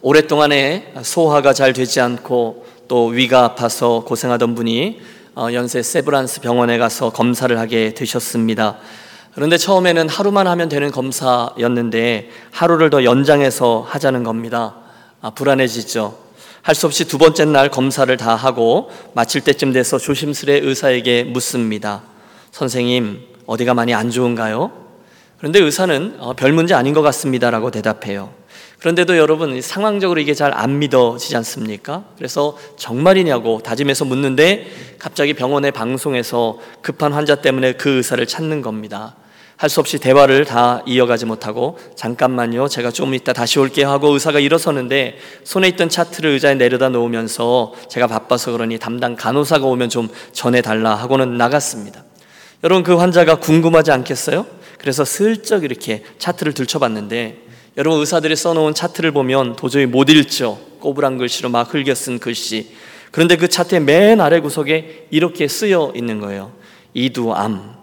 오랫동안에 소화가 잘 되지 않고 또 위가 아파서 고생하던 분이 연세 세브란스 병원에 가서 검사를 하게 되셨습니다. 그런데 처음에는 하루만 하면 되는 검사였는데 하루를 더 연장해서 하자는 겁니다. 불안해지죠. 할 수 없이 두 번째 날 검사를 다 하고 마칠 때쯤 돼서 조심스레 의사에게 묻습니다. 선생님, 어디가 많이 안 좋은가요? 그런데 의사는 별 문제 아닌 것 같습니다라고 대답해요. 그런데도 여러분, 상황적으로 이게 잘 안 믿어지지 않습니까? 그래서 정말이냐고 다짐해서 묻는데 갑자기 병원의 방송에서 급한 환자 때문에 그 의사를 찾는 겁니다. 할 수 없이 대화를 다 이어가지 못하고 잠깐만요, 제가 좀 이따 다시 올게요 하고 의사가 일어서는데 손에 있던 차트를 의자에 내려다 놓으면서 제가 바빠서 그러니 담당 간호사가 오면 좀 전해달라 하고는 나갔습니다. 여러분, 그 환자가 궁금하지 않겠어요? 그래서 슬쩍 이렇게 차트를 들춰봤는데 여러분, 의사들이 써놓은 차트를 보면 도저히 못 읽죠. 꼬부랑 글씨로 막 흘겨 쓴 글씨. 그런데 그 차트의 맨 아래 구석에 이렇게 쓰여 있는 거예요. 이두암.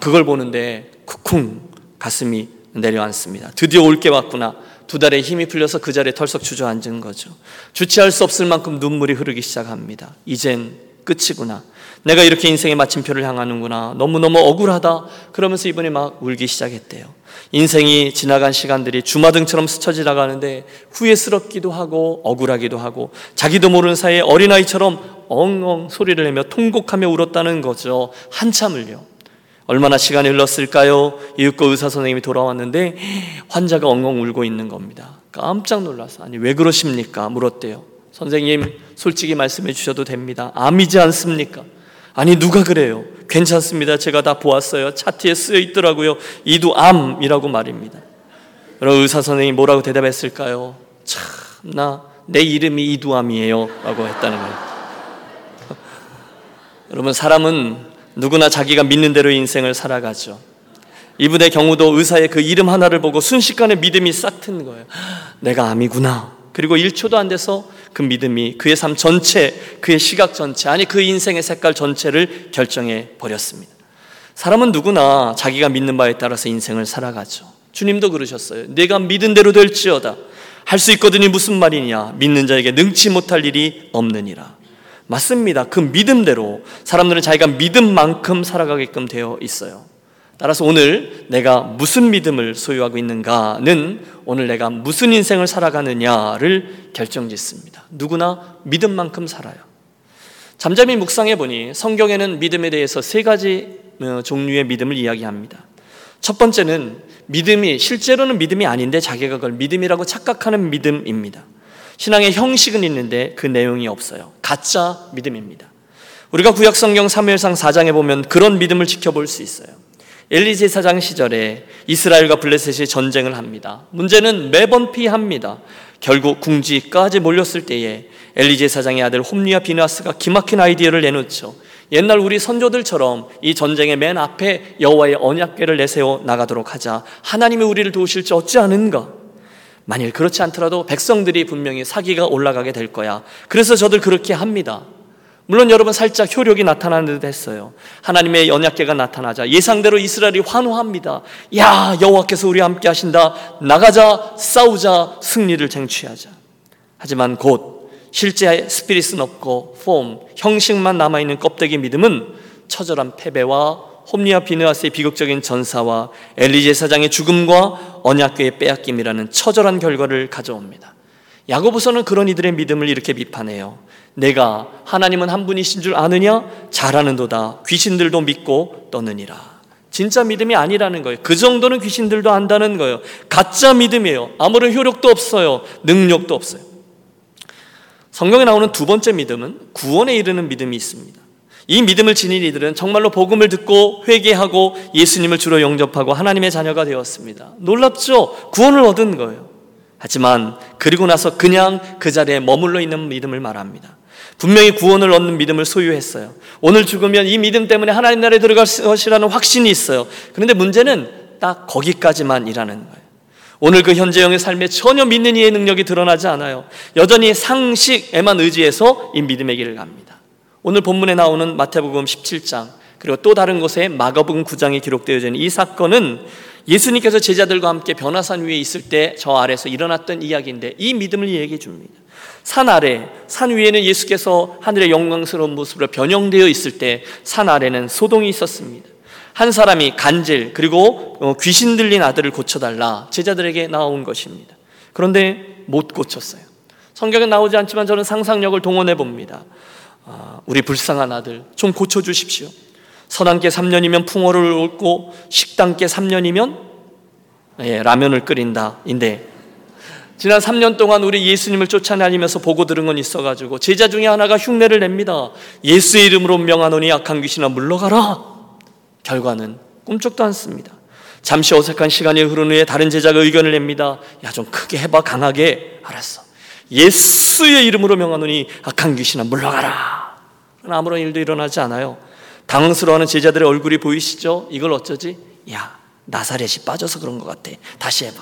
그걸 보는데 쿵쿵 가슴이 내려앉습니다. 드디어 올 게 왔구나. 두 달에 힘이 풀려서 그 자리에 털썩 주저앉은 거죠. 주체할 수 없을 만큼 눈물이 흐르기 시작합니다. 이젠 끝이구나. 내가 이렇게 인생의 마침표를 향하는구나. 너무너무 억울하다. 그러면서 이분이 막 울기 시작했대요. 인생이 지나간 시간들이 주마등처럼 스쳐 지나가는데 후회스럽기도 하고 억울하기도 하고 자기도 모르는 사이에 어린아이처럼 엉엉 소리를 내며 통곡하며 울었다는 거죠. 한참을요. 얼마나 시간이 흘렀을까요? 이윽고 의사 선생님이 돌아왔는데 환자가 엉엉 울고 있는 겁니다. 깜짝 놀라서 아니 왜 그러십니까? 물었대요. 선생님, 솔직히 말씀해 주셔도 됩니다. 암이지 않습니까? 아니 누가 그래요? 괜찮습니다. 제가 다 보았어요. 차트에 쓰여 있더라고요. 이두암이라고 말입니다. 여러분, 의사 선생님이 뭐라고 대답했을까요? 참나, 내 이름이 이두암이에요 라고 했다는 거예요. 여러분, 사람은 누구나 자기가 믿는 대로 인생을 살아가죠. 이분의 경우도 의사의 그 이름 하나를 보고 순식간에 믿음이 싹 트는 거예요. 내가 암이구나. 그리고 1초도 안 돼서 그 믿음이 그의 삶 전체, 그의 시각 전체, 아니 그 인생의 색깔 전체를 결정해 버렸습니다. 사람은 누구나 자기가 믿는 바에 따라서 인생을 살아가죠. 주님도 그러셨어요. 내가 믿은 대로 될지어다. 할 수 있거든이 무슨 말이냐. 믿는 자에게 능치 못할 일이 없느니라. 맞습니다. 그 믿음대로 사람들은 자기가 믿음만큼 살아가게끔 되어 있어요. 따라서 오늘 내가 무슨 믿음을 소유하고 있는가는 오늘 내가 무슨 인생을 살아가느냐를 결정짓습니다. 누구나 믿음만큼 살아요. 잠잠히 묵상해 보니 성경에는 믿음에 대해서 세 가지 종류의 믿음을 이야기합니다. 첫 번째는 믿음이 실제로는 믿음이 아닌데 자기가 그걸 믿음이라고 착각하는 믿음입니다. 신앙의 형식은 있는데 그 내용이 없어요. 가짜 믿음입니다. 우리가 구약성경 사무엘상 4장에 보면 그런 믿음을 지켜볼 수 있어요. 엘리제 사장 시절에 이스라엘과 블레셋이 전쟁을 합니다. 문제는 매번 피합니다. 결국 궁지까지 몰렸을 때에 엘리제 사장의 아들 홈리와 비나스가 기막힌 아이디어를 내놓죠. 옛날 우리 선조들처럼 이 전쟁의 맨 앞에 여호와의 언약궤를 내세워 나가도록 하자. 하나님이 우리를 도우실지 어찌 아는가? 만일 그렇지 않더라도 백성들이 분명히 사기가 올라가게 될 거야. 그래서 저들 그렇게 합니다. 물론 여러분, 살짝 효력이 나타나는 듯 했어요. 하나님의 언약궤가 나타나자 예상대로 이스라엘이 환호합니다. 야, 여호와께서 우리와 함께 하신다. 나가자, 싸우자, 승리를 쟁취하자. 하지만 곧 실제 스피릿은 없고 폼, 형식만 남아있는 껍데기 믿음은 처절한 패배와 홈리와 비느하스의 비극적인 전사와 엘리제 사장의 죽음과 언약궤의 빼앗김이라는 처절한 결과를 가져옵니다. 야고보서는 그런 이들의 믿음을 이렇게 비판해요. 내가 하나님은 한 분이신 줄 아느냐? 잘하는도다. 귀신들도 믿고 떠느니라. 진짜 믿음이 아니라는 거예요. 그 정도는 귀신들도 안다는 거예요. 가짜 믿음이에요. 아무런 효력도 없어요. 능력도 없어요. 성경에 나오는 두 번째 믿음은 구원에 이르는 믿음이 있습니다. 이 믿음을 지닌 이들은 정말로 복음을 듣고 회개하고 예수님을 주로 영접하고 하나님의 자녀가 되었습니다. 놀랍죠? 구원을 얻은 거예요. 하지만 그리고 나서 그냥 그 자리에 머물러 있는 믿음을 말합니다. 분명히 구원을 얻는 믿음을 소유했어요. 오늘 죽으면 이 믿음 때문에 하나님 나라에 들어갈 것이라는 확신이 있어요. 그런데 문제는 딱 거기까지만이라는 거예요. 오늘 그 현재형의 삶에 전혀 믿는 이의 능력이 드러나지 않아요. 여전히 상식에만 의지해서 이 믿음의 길을 갑니다. 오늘 본문에 나오는 마태복음 17장 그리고 또 다른 곳에 마가복음 9장에 기록되어져 있는 이 사건은 예수님께서 제자들과 함께 변화산 위에 있을 때 저 아래에서 일어났던 이야기인데 이 믿음을 얘기해 줍니다. 산 아래, 산 위에는 예수께서 하늘의 영광스러운 모습으로 변형되어 있을 때 산 아래는 소동이 있었습니다. 한 사람이 간질 그리고 귀신 들린 아들을 고쳐달라 제자들에게 나온 것입니다. 그런데 못 고쳤어요. 성경은 나오지 않지만 저는 상상력을 동원해 봅니다. 우리 불쌍한 아들 좀 고쳐주십시오. 선한께 3년이면 풍어를 읊고 식당께 3년이면 라면을 끓인다 인데 지난 3년 동안 우리 예수님을 쫓아다니면서 보고 들은 건 있어가지고 제자 중에 하나가 흉내를 냅니다. 예수의 이름으로 명하노니 악한 귀신아 물러가라. 결과는 꿈쩍도 않습니다. 잠시 어색한 시간이 흐른 후에 다른 제자가 의견을 냅니다. 야, 좀 크게 해봐. 강하게. 알았어. 예수의 이름으로 명하노니 악한 귀신아 물러가라. 아무런 일도 일어나지 않아요. 당황스러워하는 제자들의 얼굴이 보이시죠? 이걸 어쩌지? 야, 나사렛이 빠져서 그런 것 같아. 다시 해봐.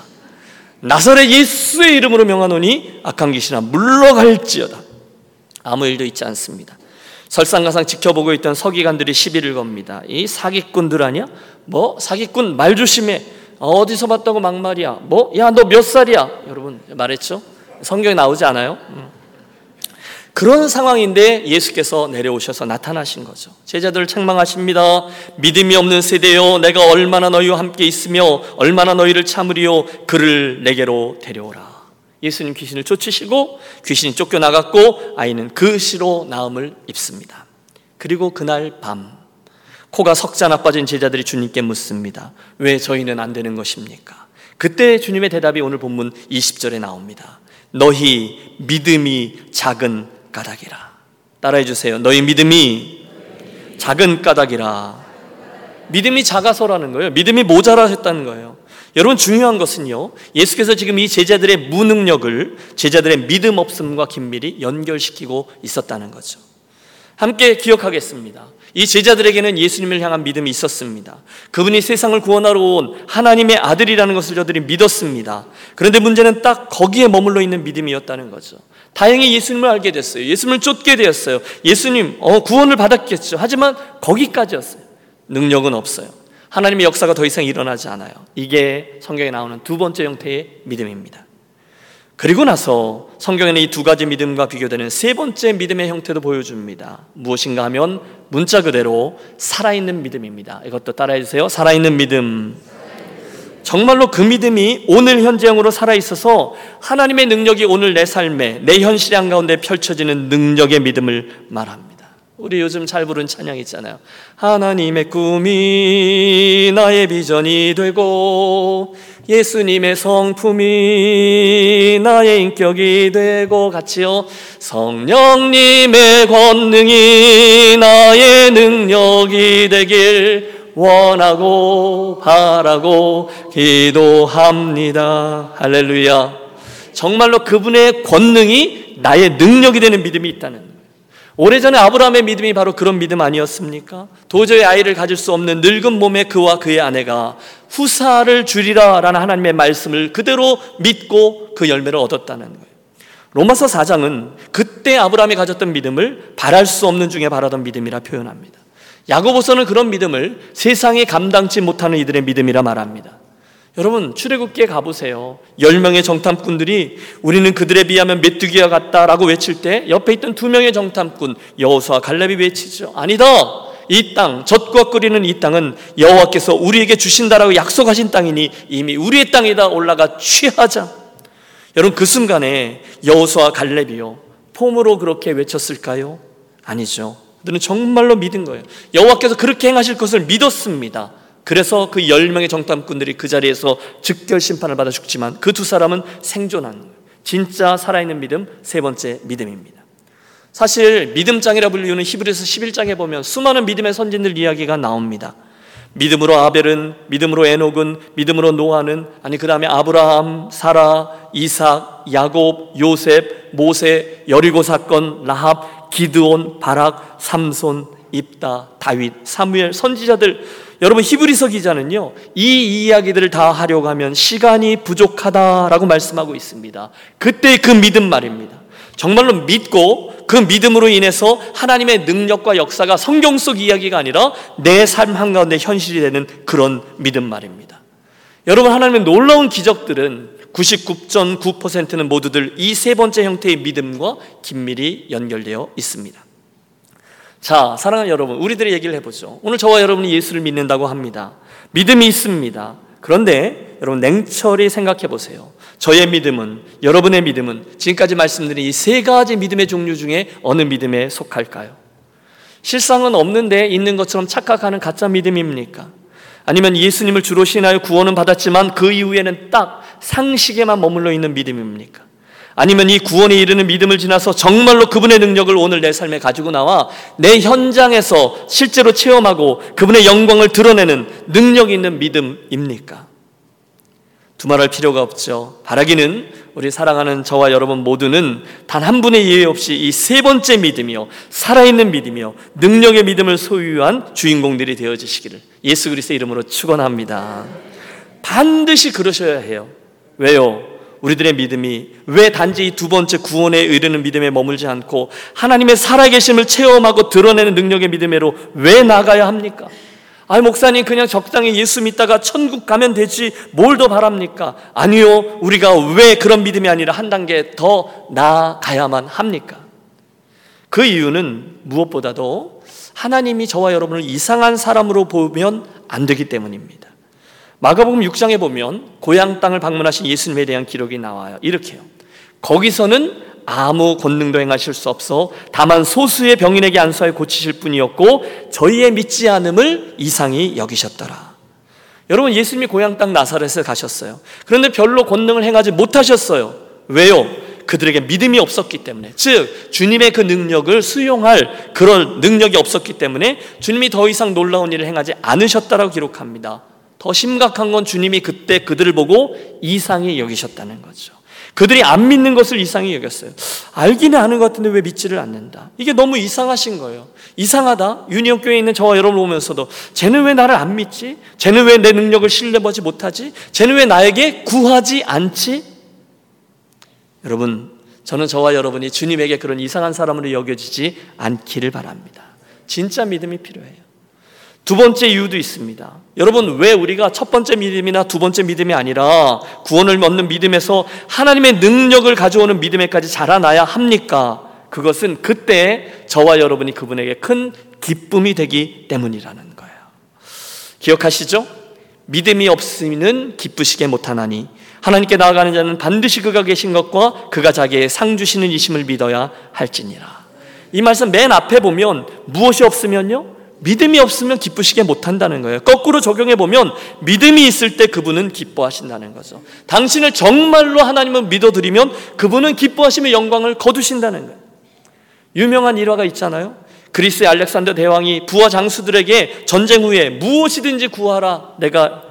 나사렛 예수의 이름으로 명하노니 악한 귀신아 물러갈지어다. 아무 일도 있지 않습니다. 설상가상 지켜보고 있던 서기관들이 시비를 겁니다. 이 사기꾼들 아니야? 뭐? 사기꾼 말 조심해. 어디서 봤다고 막말이야. 뭐? 야, 너 몇 살이야? 여러분 말했죠? 성경에 나오지 않아요? 그런 상황인데 예수께서 내려오셔서 나타나신 거죠. 제자들 책망하십니다. 믿음이 없는 세대여, 내가 얼마나 너희와 함께 있으며 얼마나 너희를 참으리요. 그를 내게로 데려오라. 예수님 귀신을 쫓으시고 귀신이 쫓겨나갔고 아이는 그 시로 나음을 입습니다. 그리고 그날 밤 코가 석자나 빠진 제자들이 주님께 묻습니다. 왜 저희는 안 되는 것입니까? 그때 주님의 대답이 오늘 본문 20절에 나옵니다. 너희 믿음이 작은 까닭이라. 따라해 주세요. 너희 믿음이 작은 까닭이라. 믿음이 작아서라는 거예요. 믿음이 모자라셨다는 거예요. 여러분 중요한 것은요, 예수께서 지금 이 제자들의 무능력을 제자들의 믿음 없음과 긴밀히 연결시키고 있었다는 거죠. 함께 기억하겠습니다. 이 제자들에게는 예수님을 향한 믿음이 있었습니다. 그분이 세상을 구원하러 온 하나님의 아들이라는 것을 저들이 믿었습니다. 그런데 문제는 딱 거기에 머물러 있는 믿음이었다는 거죠. 다행히 예수님을 알게 됐어요. 예수님을 쫓게 되었어요. 예수님 구원을 받았겠죠. 하지만 거기까지였어요. 능력은 없어요. 하나님의 역사가 더 이상 일어나지 않아요. 이게 성경에 나오는 두 번째 형태의 믿음입니다. 그리고 나서 성경에는 이 두 가지 믿음과 비교되는 세 번째 믿음의 형태도 보여줍니다. 무엇인가 하면 문자 그대로 살아있는 믿음입니다. 이것도 따라해주세요. 살아있는 믿음. 정말로 그 믿음이 오늘 현재형으로 살아있어서 하나님의 능력이 오늘 내 삶에, 내 현실 한가운데 펼쳐지는 능력의 믿음을 말합니다. 우리 요즘 잘 부른 찬양 있잖아요. 하나님의 꿈이 나의 비전이 되고 예수님의 성품이 나의 인격이 되고 같이요. 성령님의 권능이 나의 능력이 되길 원하고 바라고 기도합니다. 할렐루야. 정말로 그분의 권능이 나의 능력이 되는 믿음이 있다는 거예요. 오래전에 아브라함의 믿음이 바로 그런 믿음 아니었습니까? 도저히 아이를 가질 수 없는 늙은 몸의 그와 그의 아내가 후사를 주리라 라는 하나님의 말씀을 그대로 믿고 그 열매를 얻었다는 거예요. 로마서 4장은 그때 아브라함이 가졌던 믿음을 바랄 수 없는 중에 바라던 믿음이라 표현합니다. 야고보서는 그런 믿음을 세상이 감당치 못하는 이들의 믿음이라 말합니다. 여러분 출애굽기에 가보세요. 10명의 정탐꾼들이 우리는 그들에 비하면 메뚜기와 같다라고 외칠 때 옆에 있던 2명의 정탐꾼 여호수아와 갈렙이 외치죠. 아니다. 이 땅, 젖과 끓이는 이 땅은 여호와께서 우리에게 주신다라고 약속하신 땅이니 이미 우리의 땅이다. 올라가 취하자. 여러분 그 순간에 여호수아와 갈렙이요, 폼으로 그렇게 외쳤을까요? 아니죠. 그들은 정말로 믿은 거예요. 여호와께서 그렇게 행하실 것을 믿었습니다. 그래서 그 10명의 정탐꾼들이 그 자리에서 즉결 심판을 받아 죽지만 그 두 사람은 생존한 거예요. 진짜 살아있는 믿음, 세 번째 믿음입니다. 사실 믿음장이라 불리우는 히브리서 11장에 보면 수많은 믿음의 선진들 이야기가 나옵니다. 믿음으로 아벨은, 믿음으로 에녹은, 믿음으로 노아는, 아니 그 다음에 아브라함, 사라, 이삭, 야곱, 요셉, 모세, 여리고 사건, 라합, 기드온, 바락, 삼손, 입다, 다윗, 사무엘, 선지자들. 여러분 히브리서 기자는요, 이 이야기들을 다 하려고 하면 시간이 부족하다라고 말씀하고 있습니다. 그때 그 믿음 말입니다. 정말로 믿고 그 믿음으로 인해서 하나님의 능력과 역사가 성경 속 이야기가 아니라 내 삶 한가운데 현실이 되는 그런 믿음 말입니다. 여러분, 하나님의 놀라운 기적들은 99.9%는 모두들 이 세 번째 형태의 믿음과 긴밀히 연결되어 있습니다. 자, 사랑하는 여러분, 우리들의 얘기를 해보죠. 오늘 저와 여러분이 예수를 믿는다고 합니다. 믿음이 있습니다. 그런데 여러분, 냉철히 생각해보세요. 저의 믿음은, 여러분의 믿음은 지금까지 말씀드린 이 세 가지 믿음의 종류 중에 어느 믿음에 속할까요? 실상은 없는데 있는 것처럼 착각하는 가짜 믿음입니까? 아니면 예수님을 주로 신하여 구원은 받았지만 그 이후에는 딱 상식에만 머물러 있는 믿음입니까? 아니면 이 구원에 이르는 믿음을 지나서 정말로 그분의 능력을 오늘 내 삶에 가지고 나와 내 현장에서 실제로 체험하고 그분의 영광을 드러내는 능력 있는 믿음입니까? 두말할 필요가 없죠. 바라기는 우리 사랑하는 저와 여러분 모두는 단 한 분의 예외 없이 이 세 번째 믿음이요, 살아있는 믿음이요, 능력의 믿음을 소유한 주인공들이 되어지시기를 예수 그리스도의 이름으로 축원합니다. 반드시 그러셔야 해요. 왜요? 우리들의 믿음이 왜 단지 이 두 번째 구원에 이르는 믿음에 머물지 않고 하나님의 살아계심을 체험하고 드러내는 능력의 믿음으로 왜 나가야 합니까? 아니, 목사님 그냥 적당히 예수 믿다가 천국 가면 되지 뭘 더 바랍니까? 아니요, 우리가 왜 그런 믿음이 아니라 한 단계 더 나아가야만 합니까? 그 이유는 무엇보다도 하나님이 저와 여러분을 이상한 사람으로 보면 안 되기 때문입니다. 마가복음 6장에 보면 고향 땅을 방문하신 예수님에 대한 기록이 나와요. 이렇게요. 거기서는 아무 권능도 행하실 수 없어 다만 소수의 병인에게 안수하여 고치실 뿐이었고 저희의 믿지 않음을 이상히 여기셨더라. 여러분, 예수님이 고향 땅 나사렛에 가셨어요. 그런데 별로 권능을 행하지 못하셨어요. 왜요? 그들에게 믿음이 없었기 때문에, 즉 주님의 그 능력을 수용할 그런 능력이 없었기 때문에 주님이 더 이상 놀라운 일을 행하지 않으셨다라고 기록합니다. 더 심각한 건 주님이 그때 그들을 보고 이상히 여기셨다는 거죠. 그들이 안 믿는 것을 이상히 여겼어요. 알기는 아는 것 같은데 왜 믿지를 않는다. 이게 너무 이상하신 거예요. 이상하다. 유니온 교회에 있는 저와 여러분을 보면서도 쟤는 왜 나를 안 믿지? 쟤는 왜 내 능력을 신뢰하지 못하지? 쟤는 왜 나에게 구하지 않지? 여러분, 저는 저와 여러분이 주님에게 그런 이상한 사람으로 여겨지지 않기를 바랍니다. 진짜 믿음이 필요해요. 두 번째 이유도 있습니다. 여러분, 왜 우리가 첫 번째 믿음이나 두 번째 믿음이 아니라 구원을 얻는 믿음에서 하나님의 능력을 가져오는 믿음에까지 자라나야 합니까? 그것은 그때 저와 여러분이 그분에게 큰 기쁨이 되기 때문이라는 거예요. 기억하시죠? 믿음이 없으면 기쁘시게 못하나니 하나님께 나아가는 자는 반드시 그가 계신 것과 그가 자기의 상 주시는 이심을 믿어야 할지니라. 이 말씀 맨 앞에 보면 무엇이 없으면요? 믿음이 없으면 기쁘시게 못한다는 거예요. 거꾸로 적용해보면 믿음이 있을 때 그분은 기뻐하신다는 거죠. 당신을 정말로 하나님은 믿어드리면 그분은 기뻐하시며 영광을 거두신다는 거예요. 유명한 일화가 있잖아요. 그리스의 알렉산더 대왕이 부하 장수들에게 전쟁 후에 무엇이든지 구하라, 내가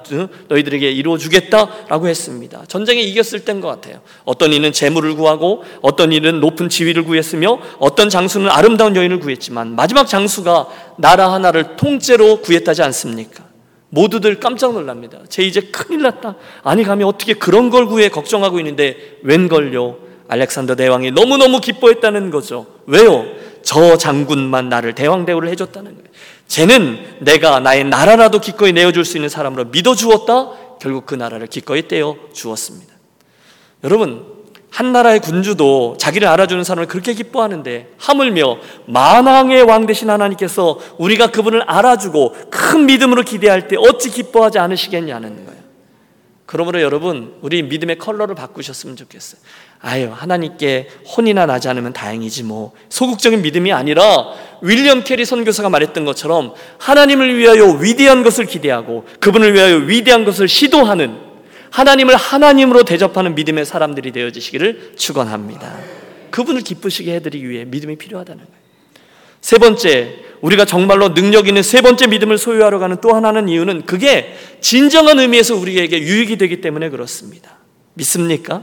너희들에게 이루어주겠다라고 했습니다. 전쟁에 이겼을 때인 것 같아요. 어떤 이는 재물을 구하고 어떤 이는 높은 지위를 구했으며 어떤 장수는 아름다운 여인을 구했지만 마지막 장수가 나라 하나를 통째로 구했다지 않습니까? 모두들 깜짝 놀랍니다. 쟤 이제 큰일 났다. 아니, 감히 어떻게 그런 걸 구해, 걱정하고 있는데 웬걸요? 알렉산더 대왕이 너무너무 기뻐했다는 거죠. 왜요? 저 장군만 나를 대왕 대우를 해줬다는 거예요. 쟤는 내가 나의 나라라도 기꺼이 내어줄 수 있는 사람으로 믿어주었다. 결국 그 나라를 기꺼이 떼어주었습니다. 여러분, 한 나라의 군주도 자기를 알아주는 사람을 그렇게 기뻐하는데 하물며 만왕의 왕 되신 하나님께서 우리가 그분을 알아주고 큰 믿음으로 기대할 때 어찌 기뻐하지 않으시겠냐는 거예요. 그러므로 여러분, 우리 믿음의 컬러를 바꾸셨으면 좋겠어요. 아유, 하나님께 혼이나 나지 않으면 다행이지 뭐, 소극적인 믿음이 아니라 윌리엄 캐리 선교사가 말했던 것처럼 하나님을 위하여 위대한 것을 기대하고 그분을 위하여 위대한 것을 시도하는, 하나님을 하나님으로 대접하는 믿음의 사람들이 되어지시기를 축원합니다. 그분을 기쁘시게 해드리기 위해 믿음이 필요하다는 거예요. 세 번째, 우리가 정말로 능력 있는 세 번째 믿음을 소유하러 가는 또 하나는 이유는 그게 진정한 의미에서 우리에게 유익이 되기 때문에 그렇습니다. 믿습니까?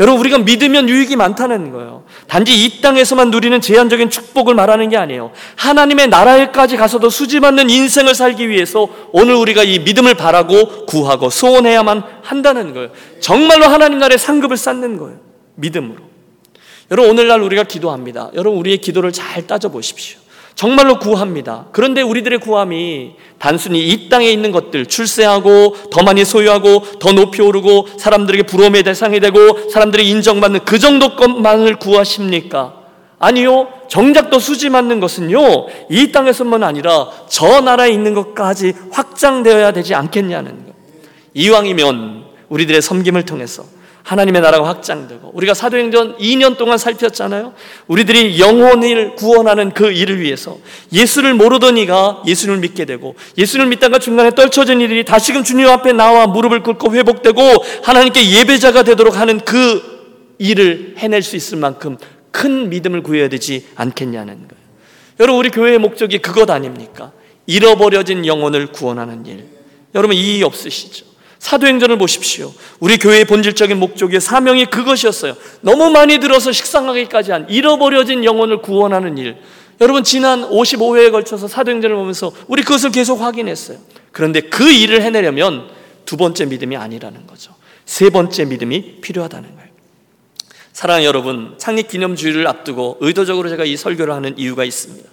여러분, 우리가 믿으면 유익이 많다는 거예요. 단지 이 땅에서만 누리는 제한적인 축복을 말하는 게 아니에요. 하나님의 나라에까지 가서도 수지받는 인생을 살기 위해서 오늘 우리가 이 믿음을 바라고 구하고 소원해야만 한다는 거예요. 정말로 하나님 나라의 상급을 쌓는 거예요. 믿음으로. 여러분, 오늘날 우리가 기도합니다. 여러분, 우리의 기도를 잘 따져보십시오. 정말로 구합니다. 그런데 우리들의 구함이 단순히 이 땅에 있는 것들, 출세하고 더 많이 소유하고 더 높이 오르고 사람들에게 부러움의 대상이 되고 사람들이 인정받는 그 정도 것만을 구하십니까? 아니요. 정작 또 수지 맞는 것은요, 이 땅에서만 아니라 저 나라에 있는 것까지 확장되어야 되지 않겠냐는 것. 이왕이면 우리들의 섬김을 통해서 하나님의 나라가 확장되고, 우리가 사도행전 2년 동안 살폈잖아요. 우리들이 영혼을 구원하는 그 일을 위해서 예수를 모르던 이가 예수를 믿게 되고, 예수를 믿다가 중간에 떨쳐진 이들이 다시금 주님 앞에 나와 무릎을 꿇고 회복되고 하나님께 예배자가 되도록 하는 그 일을 해낼 수 있을 만큼 큰 믿음을 구해야 되지 않겠냐는 거예요. 여러분, 우리 교회의 목적이 그것 아닙니까? 잃어버려진 영혼을 구원하는 일. 여러분, 이의 없으시죠? 사도행전을 보십시오. 우리 교회의 본질적인 목적의 사명이 그것이었어요. 너무 많이 들어서 식상하기까지 한 잃어버려진 영혼을 구원하는 일. 여러분, 지난 55회에 걸쳐서 사도행전을 보면서 우리 그것을 계속 확인했어요. 그런데 그 일을 해내려면 두 번째 믿음이 아니라는 거죠. 세 번째 믿음이 필요하다는 거예요. 사랑하는 여러분, 창립기념주의를 앞두고 의도적으로 제가 이 설교를 하는 이유가 있습니다.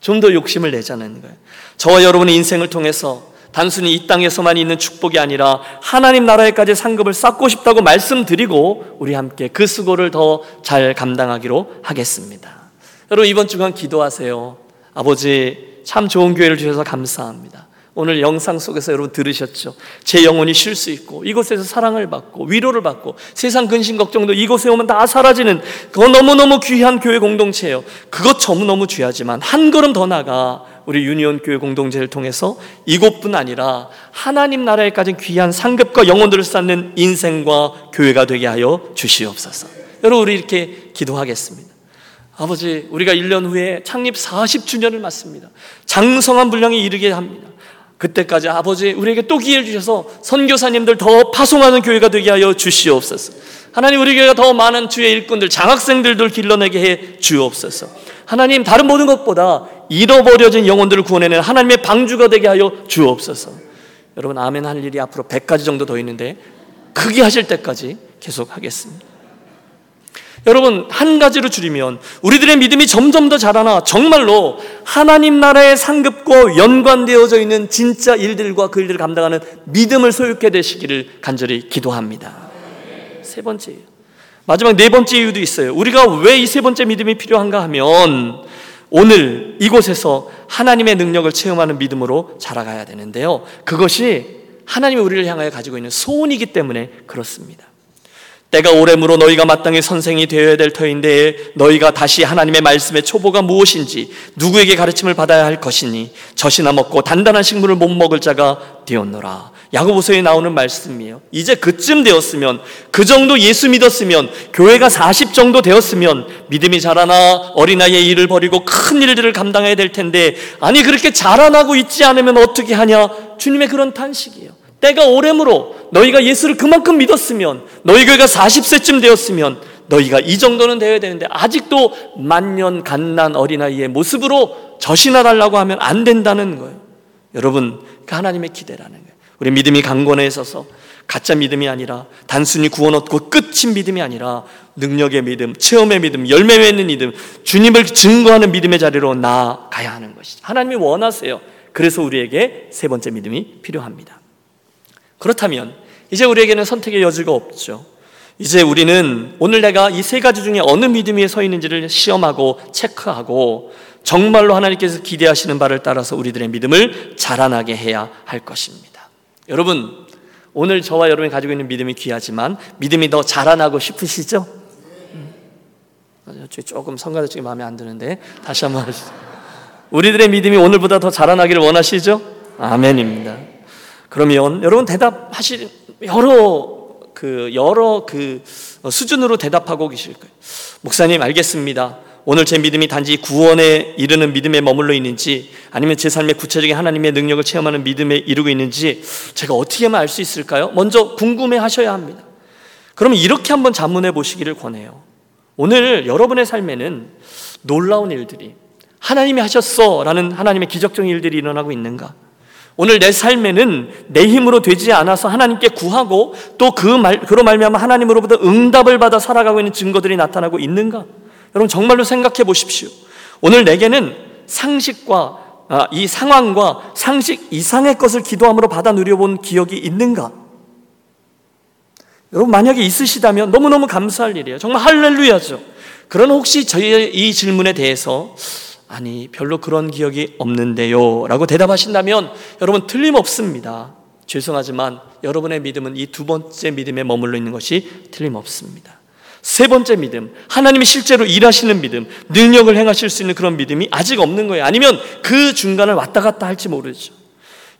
좀 더 욕심을 내자는 거예요. 저와 여러분의 인생을 통해서 단순히 이 땅에서만 있는 축복이 아니라 하나님 나라에까지 상급을 쌓고 싶다고 말씀드리고, 우리 함께 그 수고를 더 잘 감당하기로 하겠습니다. 여러분, 이번 주간 기도하세요. 아버지, 참 좋은 기회를 주셔서 감사합니다. 오늘 영상 속에서 여러분 들으셨죠? 제 영혼이 쉴 수 있고, 이곳에서 사랑을 받고 위로를 받고, 세상 근심 걱정도 이곳에 오면 다 사라지는 그거 너무너무 귀한 교회 공동체예요. 그것 너무너무 귀하지만 한 걸음 더 나아가 우리 유니온 교회 공동체를 통해서 이곳뿐 아니라 하나님 나라에까지 귀한 상급과 영혼들을 쌓는 인생과 교회가 되게 하여 주시옵소서. 여러분, 우리 이렇게 기도하겠습니다. 아버지, 우리가 1년 후에 창립 40주년을 맞습니다. 장성한 분량이 이르게 합니다. 그때까지 아버지, 우리에게 또 기회를 주셔서 선교사님들 더 파송하는 교회가 되게 하여 주시옵소서. 하나님, 우리 교회가 더 많은 주의 일꾼들, 장학생들도 길러내게 해 주옵소서. 하나님, 다른 모든 것보다 잃어버려진 영혼들을 구원해내는 하나님의 방주가 되게 하여 주옵소서. 여러분, 아멘 할 일이 앞으로 100가지 정도 더 있는데 크게 하실 때까지 계속 하겠습니다. 여러분, 한 가지로 줄이면 우리들의 믿음이 점점 더 자라나 정말로 하나님 나라의 상급과 연관되어져 있는 진짜 일들과 그 일들을 감당하는 믿음을 소유케 되시기를 간절히 기도합니다. 세 번째, 마지막 네 번째 이유도 있어요. 우리가 왜 이 세 번째 믿음이 필요한가 하면, 오늘 이곳에서 하나님의 능력을 체험하는 믿음으로 자라가야 되는데요, 그것이 하나님이 우리를 향하여 가지고 있는 소원이기 때문에 그렇습니다. 때가 오래므로 너희가 마땅히 선생이 되어야 될 터인데 너희가 다시 하나님의 말씀의 초보가 무엇인지 누구에게 가르침을 받아야 할 것이니 젖이나 먹고 단단한 식물을 못 먹을 자가 되었노라. 야고보서에 나오는 말씀이에요. 이제 그쯤 되었으면, 그 정도 예수 믿었으면, 교회가 40 정도 되었으면 믿음이 자라나 어린아이의 일을 버리고 큰 일들을 감당해야 될 텐데, 아니 그렇게 자라나고 있지 않으면 어떻게 하냐, 주님의 그런 탄식이에요. 때가 오래므로 너희가 예수를 그만큼 믿었으면, 너희 교회가 40세쯤 되었으면, 너희가 이 정도는 되어야 되는데 아직도 만년 갓난 어린아이의 모습으로 젖이나 달라고 하면 안 된다는 거예요. 여러분, 그 하나님의 기대라는 거예요. 우리 믿음이 강건에 있어서 가짜 믿음이 아니라, 단순히 구원 얻고 끝인 믿음이 아니라 능력의 믿음, 체험의 믿음, 열매 맺는 믿음, 주님을 증거하는 믿음의 자리로 나아가야 하는 것이죠. 하나님이 원하세요. 그래서 우리에게 세 번째 믿음이 필요합니다. 그렇다면 이제 우리에게는 선택의 여지가 없죠. 이제 우리는 오늘 내가 이 세 가지 중에 어느 믿음 위에 서 있는지를 시험하고 체크하고, 정말로 하나님께서 기대하시는 바를 따라서 우리들의 믿음을 자라나게 해야 할 것입니다. 여러분, 오늘 저와 여러분이 가지고 있는 믿음이 귀하지만 믿음이 더 자라나고 싶으시죠? 조금 성가대 쪽이 마음에 안 드는데 다시 한번 하시죠. 우리들의 믿음이 오늘보다 더 자라나기를 원하시죠? 아멘입니다. 그러면 여러분, 대답하실 여러 수준으로 대답하고 계실 거예요. 목사님, 알겠습니다. 오늘 제 믿음이 단지 구원에 이르는 믿음에 머물러 있는지, 아니면 제 삶의 구체적인 하나님의 능력을 체험하는 믿음에 이르고 있는지 제가 어떻게 알 수 있을까요? 먼저 궁금해 하셔야 합니다. 그러면 이렇게 한번 자문해 보시기를 권해요. 오늘 여러분의 삶에는 놀라운 일들이, 하나님이 하셨어 라는 하나님의 기적적인 일들이 일어나고 있는가? 오늘 내 삶에는 내 힘으로 되지 않아서 하나님께 구하고 또 그로 말미암아 하나님으로부터 응답을 받아 살아가고 있는 증거들이 나타나고 있는가? 여러분, 정말로 생각해 보십시오. 오늘 내게는 상식과 이 상황과 상식 이상의 것을 기도함으로 받아 누려본 기억이 있는가? 여러분 만약에 있으시다면 너무너무 감사할 일이에요. 정말 할렐루야죠. 그런 혹시 저희의 이 질문에 대해서 아니 별로 그런 기억이 없는데요 라고 대답하신다면 여러분 틀림없습니다. 죄송하지만 여러분의 믿음은 이 두 번째 믿음에 머물러 있는 것이 틀림없습니다. 세 번째 믿음, 하나님이 실제로 일하시는 믿음, 능력을 행하실 수 있는 그런 믿음이 아직 없는 거예요. 아니면 그 중간을 왔다 갔다 할지 모르죠.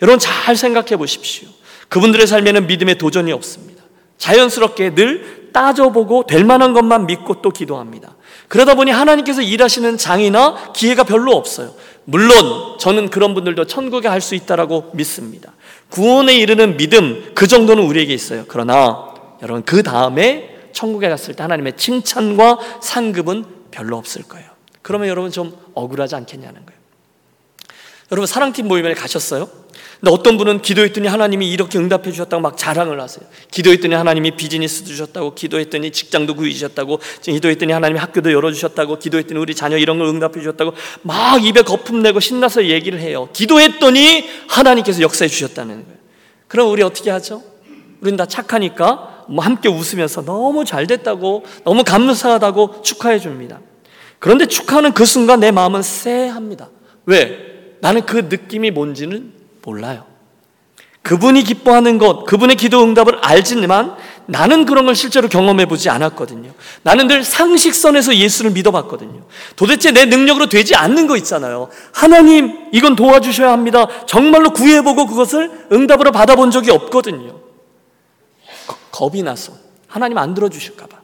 여러분 잘 생각해 보십시오. 그분들의 삶에는 믿음의 도전이 없습니다. 자연스럽게 늘 따져보고 될 만한 것만 믿고 또 기도합니다. 그러다 보니 하나님께서 일하시는 장이나 기회가 별로 없어요. 물론 저는 그런 분들도 천국에 갈 수 있다라고 믿습니다. 구원에 이르는 믿음, 그 정도는 우리에게 있어요. 그러나 여러분 그 다음에 천국에 갔을 때 하나님의 칭찬과 상급은 별로 없을 거예요. 그러면 여러분 좀 억울하지 않겠냐는 거예요. 여러분 사랑팀 모임에 가셨어요? 근데 어떤 분은 기도했더니 하나님이 이렇게 응답해 주셨다고 막 자랑을 하세요. 기도했더니 하나님이 비즈니스 주셨다고, 기도했더니 직장도 구해 주셨다고, 기도했더니 하나님이 학교도 열어주셨다고, 기도했더니 우리 자녀 이런 걸 응답해 주셨다고 막 입에 거품 내고 신나서 얘기를 해요. 기도했더니 하나님께서 역사해 주셨다는 거예요. 그럼 우리 어떻게 하죠? 우린 다 착하니까 뭐 함께 웃으면서 너무 잘 됐다고, 너무 감사하다고 축하해 줍니다. 그런데 축하하는 그 순간 내 마음은 쎄합니다. 왜? 나는 그 느낌이 뭔지는 몰라요. 그분이 기뻐하는 것, 그분의 기도 응답을 알지만 나는 그런 걸 실제로 경험해 보지 않았거든요. 나는 늘 상식선에서 예수를 믿어봤거든요. 도대체 내 능력으로 되지 않는 거 있잖아요. 하나님 이건 도와주셔야 합니다. 정말로 구해보고 그것을 응답으로 받아본 적이 없거든요. 겁이 나서 하나님 안 들어주실까봐,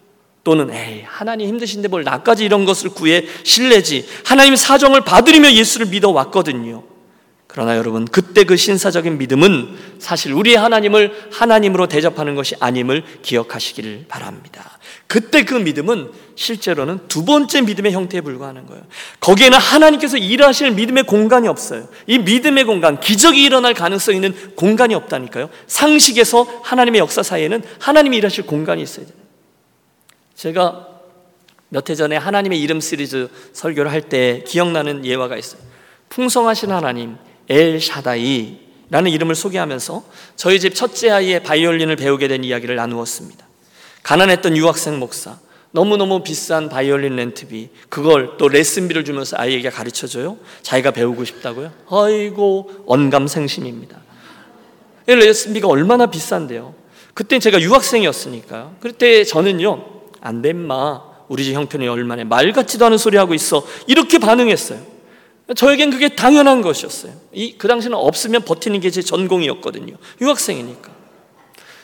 또는 에이 하나님 힘드신데 뭘 나까지 이런 것을 구해 실례지, 하나님 사정을 봐드리며 예수를 믿어왔거든요. 그러나 여러분 그때 그 신사적인 믿음은 사실 우리의 하나님을 하나님으로 대접하는 것이 아님을 기억하시기를 바랍니다. 그때 그 믿음은 실제로는 두 번째 믿음의 형태에 불과하는 거예요. 거기에는 하나님께서 일하실 믿음의 공간이 없어요. 이 믿음의 공간, 기적이 일어날 가능성이 있는 공간이 없다니까요. 상식에서 하나님의 역사 사이에는 하나님이 일하실 공간이 있어야 돼요. 제가 몇 해 전에 하나님의 이름 시리즈 설교를 할 때 기억나는 예화가 있어요. 풍성하신 하나님 엘샤다이라는 이름을 소개하면서 저희 집 첫째 아이의 바이올린을 배우게 된 이야기를 나누었습니다. 가난했던 유학생 목사, 너무너무 비싼 바이올린 렌트비, 그걸 또 레슨비를 주면서 아이에게 가르쳐줘요? 자기가 배우고 싶다고요? 아이고 언감생심입니다. 레슨비가 얼마나 비싼데요. 그때 제가 유학생이었으니까요. 그때 저는요, 안 돼 인마, 우리 집 형편이 얼마나 말 같지도 않은 소리 하고 있어, 이렇게 반응했어요. 저에겐 그게 당연한 것이었어요. 그 당시는 없으면 버티는 게 제 전공이었거든요. 유학생이니까.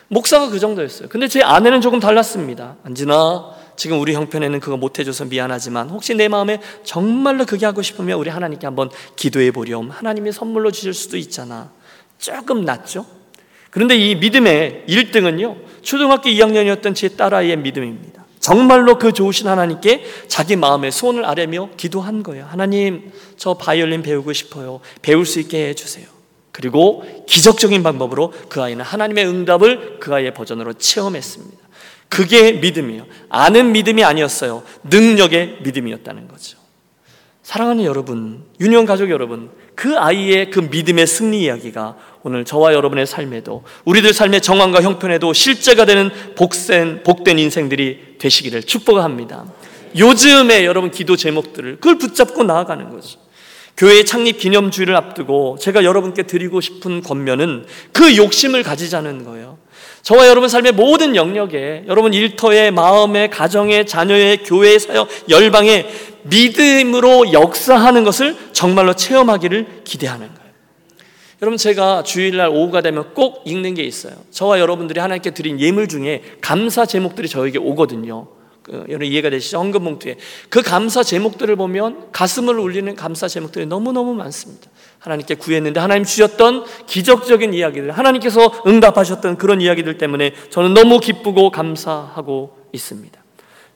목사가 그 정도였어요. 근데 제 아내는 조금 달랐습니다. 안진아, 지금 우리 형편에는 그거 못해줘서 미안하지만 혹시 내 마음에 정말로 그게 하고 싶으면 우리 하나님께 한번 기도해 보렴. 하나님이 선물로 주실 수도 있잖아. 조금 낫죠? 그런데 이 믿음의 1등은요, 초등학교 2학년이었던 제 딸아이의 믿음입니다. 정말로 그 좋으신 하나님께 자기 마음에 소원을 아뢰며 기도한 거예요. 하나님, 저 바이올린 배우고 싶어요. 배울 수 있게 해주세요. 그리고 기적적인 방법으로 그 아이는 하나님의 응답을 그 아이의 버전으로 체험했습니다. 그게 믿음이에요. 아는 믿음이 아니었어요. 능력의 믿음이었다는 거죠. 사랑하는 여러분, 유년 가족 여러분, 그 아이의 그 믿음의 승리 이야기가 오늘 저와 여러분의 삶에도, 우리들 삶의 정황과 형편에도 실제가 되는 복된 인생들이 되시기를 축복합니다. 요즘에 여러분 기도 제목들을 그걸 붙잡고 나아가는 거죠. 교회 창립 기념주의를 앞두고 제가 여러분께 드리고 싶은 권면은 그 욕심을 가지자는 거예요. 저와 여러분 삶의 모든 영역에, 여러분 일터에, 마음에, 가정에, 자녀에, 교회에, 사역, 열방에 믿음으로 역사하는 것을 정말로 체험하기를 기대하는 거예요. 여러분 제가 주일날 오후가 되면 꼭 읽는 게 있어요. 저와 여러분들이 하나님께 드린 예물 중에 감사 제목들이 저에게 오거든요. 여러분 이해가 되시죠? 헌금봉투에 그 감사 제목들을 보면 가슴을 울리는 감사 제목들이 너무너무 많습니다. 하나님께 구했는데 하나님 주셨던 기적적인 이야기들, 하나님께서 응답하셨던 그런 이야기들 때문에 저는 너무 기쁘고 감사하고 있습니다.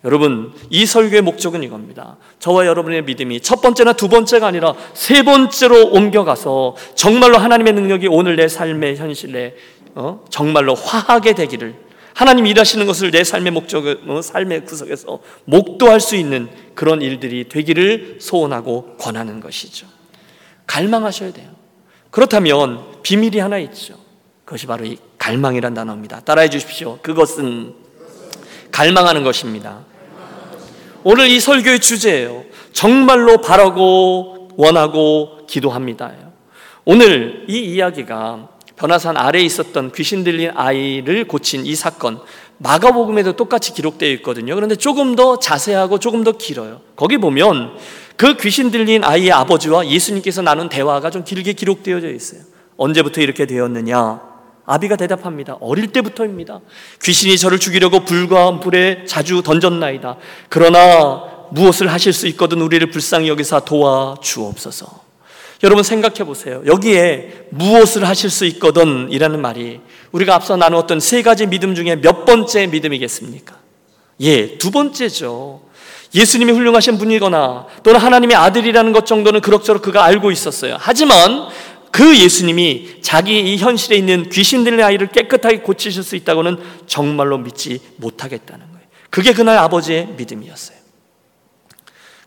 여러분 이 설교의 목적은 이겁니다. 저와 여러분의 믿음이 첫 번째나 두 번째가 아니라 세 번째로 옮겨가서 정말로 하나님의 능력이 오늘 내 삶의 현실에 정말로 화하게 되기를, 하나님 일하시는 것을 내 삶의 목적으로 삶의 구석에서 목도할 수 있는 그런 일들이 되기를 소원하고 권하는 것이죠. 갈망하셔야 돼요. 그렇다면 비밀이 하나 있죠. 그것이 바로 이 갈망이란 단어입니다. 따라해 주십시오. 그것은 갈망하는 것입니다. 오늘 이 설교의 주제예요. 정말로 바라고 원하고 기도합니다. 오늘 이 이야기가 변화산 아래에 있었던 귀신 들린 아이를 고친 이 사건, 마가복음에도 똑같이 기록되어 있거든요. 그런데 조금 더 자세하고 조금 더 길어요. 거기 보면 그 귀신 들린 아이의 아버지와 예수님께서 나눈 대화가 좀 길게 기록되어 있어요. 언제부터 이렇게 되었느냐? 아비가 대답합니다. 어릴 때부터입니다. 귀신이 저를 죽이려고 불과 불에 자주 던졌나이다. 그러나 무엇을 하실 수 있거든 우리를 불쌍히 여기사 도와주옵소서. 여러분 생각해 보세요. 여기에 무엇을 하실 수 있거든 이라는 말이 우리가 앞서 나누었던 세 가지 믿음 중에 몇 번째 믿음이겠습니까? 예, 두 번째죠. 예수님이 훌륭하신 분이거나 또는 하나님의 아들이라는 것 정도는 그럭저럭 그가 알고 있었어요. 하지만 그 예수님이 자기 이 현실에 있는 귀신 들린 아이를 깨끗하게 고치실 수 있다고는 정말로 믿지 못하겠다는 거예요. 그게 그날 아버지의 믿음이었어요.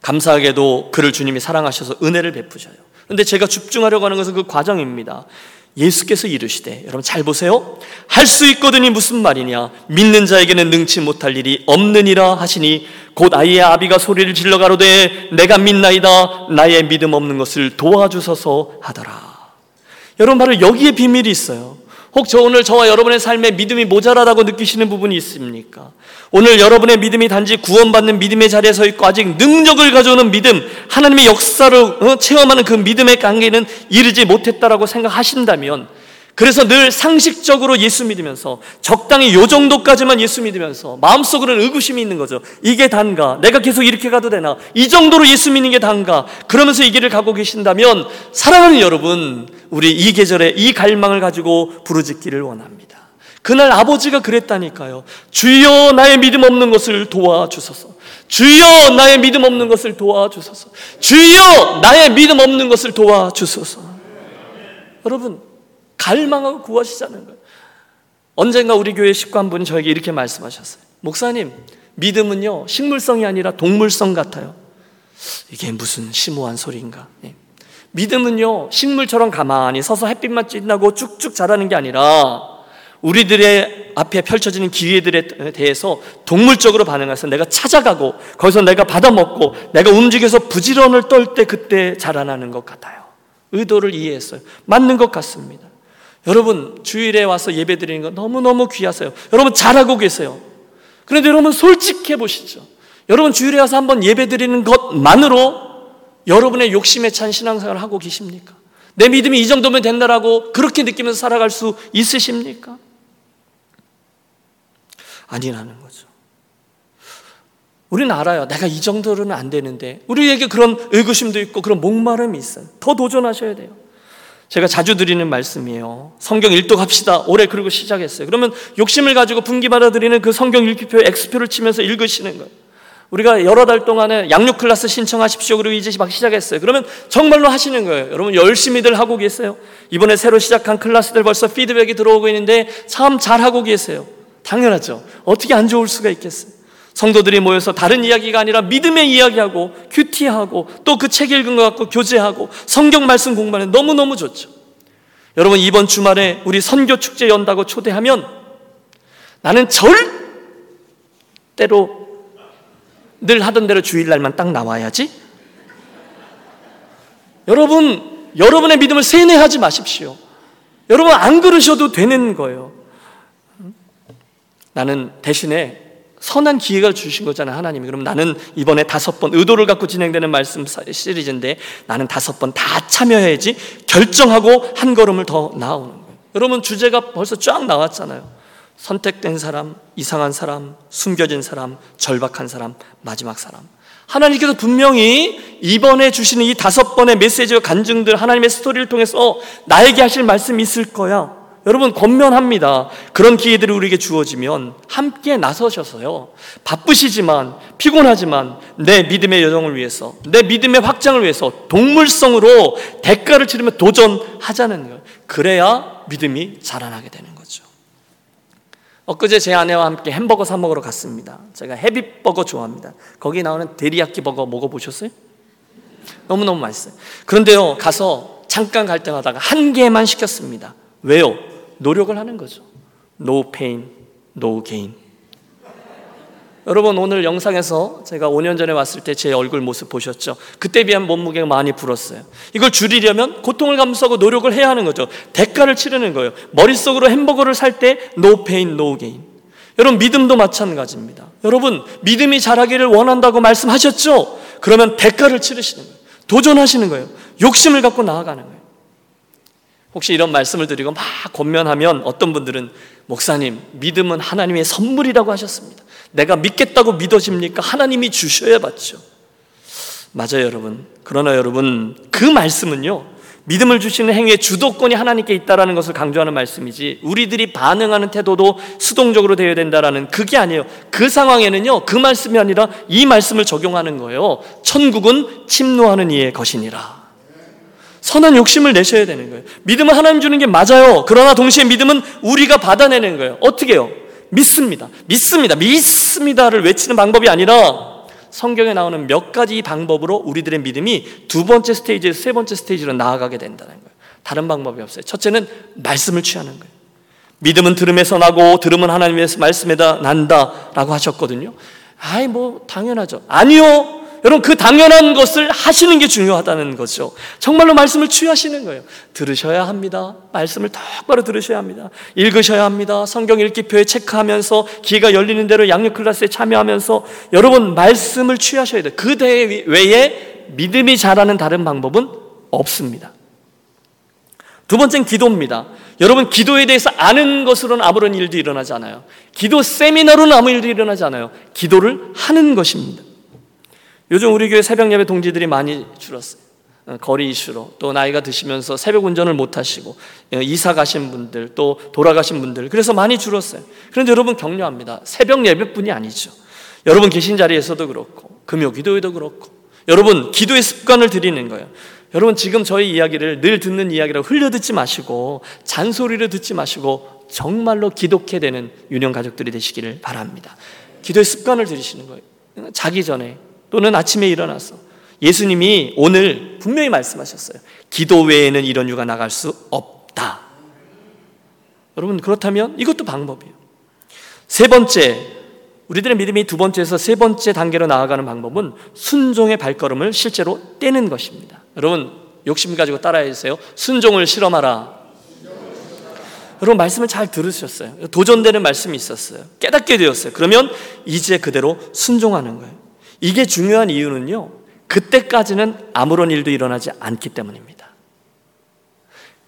감사하게도 그를 주님이 사랑하셔서 은혜를 베푸셔요. 그런데 제가 집중하려고 하는 것은 그 과정입니다. 예수께서 이르시되, 여러분 잘 보세요. 할 수 있거든이 무슨 말이냐? 믿는 자에게는 능치 못할 일이 없느니라 하시니 곧 아이의 아비가 소리를 질러 가로되 내가 믿나이다. 나의 믿음 없는 것을 도와주소서 하더라. 여러분 바로 여기에 비밀이 있어요. 혹 오늘 저와 여러분의 삶에 믿음이 모자라다고 느끼시는 부분이 있습니까? 오늘 여러분의 믿음이 단지 구원받는 믿음의 자리에 서 있고 아직 능력을 가져오는 믿음, 하나님의 역사로 체험하는 그 믿음의 관계는 이르지 못했다라고 생각하신다면, 그래서 늘 상식적으로 예수 믿으면서 적당히 요 정도까지만 예수 믿으면서 마음속으로는 의구심이 있는 거죠. 이게 단가? 내가 계속 이렇게 가도 되나? 이 정도로 예수 믿는 게 단가? 그러면서 이 길을 가고 계신다면 사랑하는 여러분, 우리 이 계절에 이 갈망을 가지고 부르짖기를 원합니다. 그날 아버지가 그랬다니까요. 주여 나의 믿음 없는 것을 도와주소서. 주여 나의 믿음 없는 것을 도와주소서. 주여 나의 믿음 없는 것을 도와주소서. 여러분 갈망하고 구하시자는 거예요. 언젠가 우리 교회 식구 한 분이 저에게 이렇게 말씀하셨어요. 목사님, 믿음은요 식물성이 아니라 동물성 같아요. 이게 무슨 심오한 소리인가? 예. 믿음은요 식물처럼 가만히 서서 햇빛만 찐다고 쭉쭉 자라는 게 아니라 우리들의 앞에 펼쳐지는 기회들에 대해서 동물적으로 반응해서 내가 찾아가고 거기서 내가 받아먹고 내가 움직여서 부지런을 떨 때 그때 자라나는 것 같아요. 의도를 이해했어요. 맞는 것 같습니다. 여러분 주일에 와서 예배 드리는 거 너무너무 귀하세요. 여러분 잘하고 계세요. 그런데 여러분 솔직해 보시죠. 여러분 주일에 와서 한번 예배 드리는 것만으로 여러분의 욕심에 찬 신앙생활을 하고 계십니까? 내 믿음이 이 정도면 된다라고 그렇게 느끼면서 살아갈 수 있으십니까? 아니라는 거죠. 우리는 알아요. 내가 이 정도로는 안 되는데 우리에게 그런 의구심도 있고 그런 목마름이 있어요. 더 도전하셔야 돼요. 제가 자주 드리는 말씀이에요. 성경 일독합시다. 올해 그리고 시작했어요. 그러면 욕심을 가지고 분기마다 드리는 그 성경 읽기표 X표를 치면서 읽으시는 거예요. 우리가 여러 달 동안에 양육 클래스 신청하십시오. 그리고 이제 막 시작했어요. 그러면 정말로 하시는 거예요. 여러분 열심히들 하고 계세요. 이번에 새로 시작한 클래스들 벌써 피드백이 들어오고 있는데 참 잘하고 계세요. 당연하죠. 어떻게 안 좋을 수가 있겠어요. 성도들이 모여서 다른 이야기가 아니라 믿음의 이야기하고 큐티하고 또 그 책 읽은 것 같고 교제하고 성경 말씀 공부하는 너무너무 좋죠. 여러분 이번 주말에 우리 선교 축제 연다고 초대하면 나는 절대로 늘 하던 대로 주일날만 딱 나와야지. 여러분, 여러분의 믿음을 세뇌하지 마십시오. 여러분 안 그러셔도 되는 거예요. 나는 대신에 선한 기회가 주신 거잖아요, 하나님이. 그럼 나는 이번에 5번 의도를 갖고 진행되는 말씀 시리즈인데 나는 5번 다 참여해야지 결정하고 한 걸음을 더 나아오는 거예요. 여러분 주제가 벌써 쫙 나왔잖아요. 선택된 사람, 이상한 사람, 숨겨진 사람, 절박한 사람, 마지막 사람. 하나님께서 분명히 이번에 주시는 이 5번의 메시지와 간증들, 하나님의 스토리를 통해서 나에게 하실 말씀이 있을 거야. 여러분 권면합니다. 그런 기회들이 우리에게 주어지면 함께 나서셔서요, 바쁘시지만 피곤하지만 내 믿음의 여정을 위해서, 내 믿음의 확장을 위해서 동물성으로 대가를 치르며 도전하자는 거예요. 그래야 믿음이 자라나게 되는 거죠. 엊그제 제 아내와 함께 햄버거 사 먹으러 갔습니다. 제가 헤비버거 좋아합니다. 거기 나오는 데리야끼 버거 먹어보셨어요? 너무너무 맛있어요. 그런데요, 가서 잠깐 갈등하다가 한 개만 시켰습니다. 왜요? 노력을 하는 거죠. No pain, no gain. 여러분, 오늘 영상에서 제가 5년 전에 왔을 때 제 얼굴 모습 보셨죠? 그때 비하면 몸무게가 많이 불었어요. 이걸 줄이려면 고통을 감수하고 노력을 해야 하는 거죠. 대가를 치르는 거예요. 머릿속으로 햄버거를 살 때 no pain, no gain. 여러분, 믿음도 마찬가지입니다. 여러분, 믿음이 자라기를 원한다고 말씀하셨죠? 그러면 대가를 치르시는 거예요. 도전하시는 거예요. 욕심을 갖고 나아가는 거예요. 혹시 이런 말씀을 드리고 막 권면하면 어떤 분들은 목사님, 믿음은 하나님의 선물이라고 하셨습니다. 내가 믿겠다고 믿어집니까? 하나님이 주셔야 받죠. 맞아요, 여러분. 그러나 여러분, 그 말씀은요, 믿음을 주시는 행위의 주도권이 하나님께 있다는 것을 강조하는 말씀이지 우리들이 반응하는 태도도 수동적으로 되어야 된다는 그게 아니에요. 그 상황에는요, 그 말씀이 아니라 이 말씀을 적용하는 거예요. 천국은 침노하는 이의 것이니라. 선한 욕심을 내셔야 되는 거예요. 믿음은 하나님 주는 게 맞아요. 그러나 동시에 믿음은 우리가 받아내는 거예요. 어떻게 해요? 믿습니다, 믿습니다, 믿습니다를 외치는 방법이 아니라 성경에 나오는 몇 가지 방법으로 우리들의 믿음이 두 번째 스테이지에서 세 번째 스테이지로 나아가게 된다는 거예요. 다른 방법이 없어요. 첫째는 말씀을 취하는 거예요. 믿음은 들음에서 나고 들음은 하나님의 말씀에다 난다라고 하셨거든요. 아이, 뭐 당연하죠. 아니요, 여러분, 그 당연한 것을 하시는 게 중요하다는 거죠. 정말로 말씀을 취하시는 거예요. 들으셔야 합니다. 말씀을 똑바로 들으셔야 합니다. 읽으셔야 합니다. 성경 읽기표에 체크하면서 기회가 열리는 대로 양육 클래스에 참여하면서 여러분, 말씀을 취하셔야 돼요. 그 외에 믿음이 자라는 다른 방법은 없습니다. 두 번째는 기도입니다. 여러분, 기도에 대해서 아는 것으로는 아무런 일도 일어나지 않아요. 기도 세미나로는 아무 일도 일어나지 않아요. 기도를 하는 것입니다. 요즘 우리 교회 새벽 예배 동지들이 많이 줄었어요. 거리 이슈로, 또 나이가 드시면서 새벽 운전을 못 하시고 이사 가신 분들, 또 돌아가신 분들, 그래서 많이 줄었어요. 그런데 여러분, 격려합니다. 새벽 예배뿐이 아니죠. 여러분 계신 자리에서도 그렇고 금요 기도회도 그렇고 여러분, 기도의 습관을 들이는 거예요. 여러분, 지금 저희 이야기를 늘 듣는 이야기라고 흘려듣지 마시고 잔소리를 듣지 마시고 정말로 기독해 되는 유년 가족들이 되시기를 바랍니다. 기도의 습관을 들이시는 거예요. 자기 전에 또는 아침에 일어나서 예수님이 오늘 분명히 말씀하셨어요. 기도 외에는 이런 유가 나갈 수 없다. 여러분, 그렇다면 이것도 방법이에요. 세 번째, 우리들의 믿음이 두 번째에서 세 번째 단계로 나아가는 방법은 순종의 발걸음을 실제로 떼는 것입니다. 여러분, 욕심 가지고 따라해 주세요. 순종을 실험하라. 여러분, 말씀을 잘 들으셨어요. 도전되는 말씀이 있었어요. 깨닫게 되었어요. 그러면 이제 그대로 순종하는 거예요. 이게 중요한 이유는요, 그때까지는 아무런 일도 일어나지 않기 때문입니다.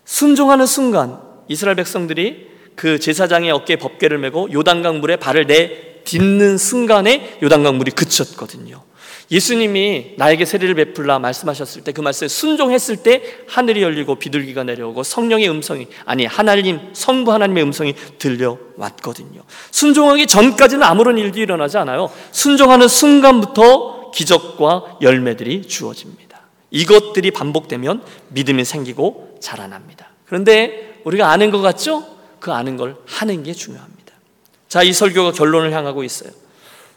순종하는 순간 이스라엘 백성들이 그 제사장의 어깨에 법궤를 메고 요단강 물에 발을 내딛는 순간에 요단강 물이 그쳤거든요. 예수님이 나에게 세례를 베풀라 말씀하셨을 때, 그 말씀에 순종했을 때 하늘이 열리고 비둘기가 내려오고 성령의 음성이, 아니 하나님, 성부 하나님의 음성이 들려왔거든요. 순종하기 전까지는 아무런 일도 일어나지 않아요. 순종하는 순간부터 기적과 열매들이 주어집니다. 이것들이 반복되면 믿음이 생기고 자라납니다. 그런데 우리가 아는 것 같죠? 그 아는 걸 하는 게 중요합니다. 자, 이 설교가 결론을 향하고 있어요.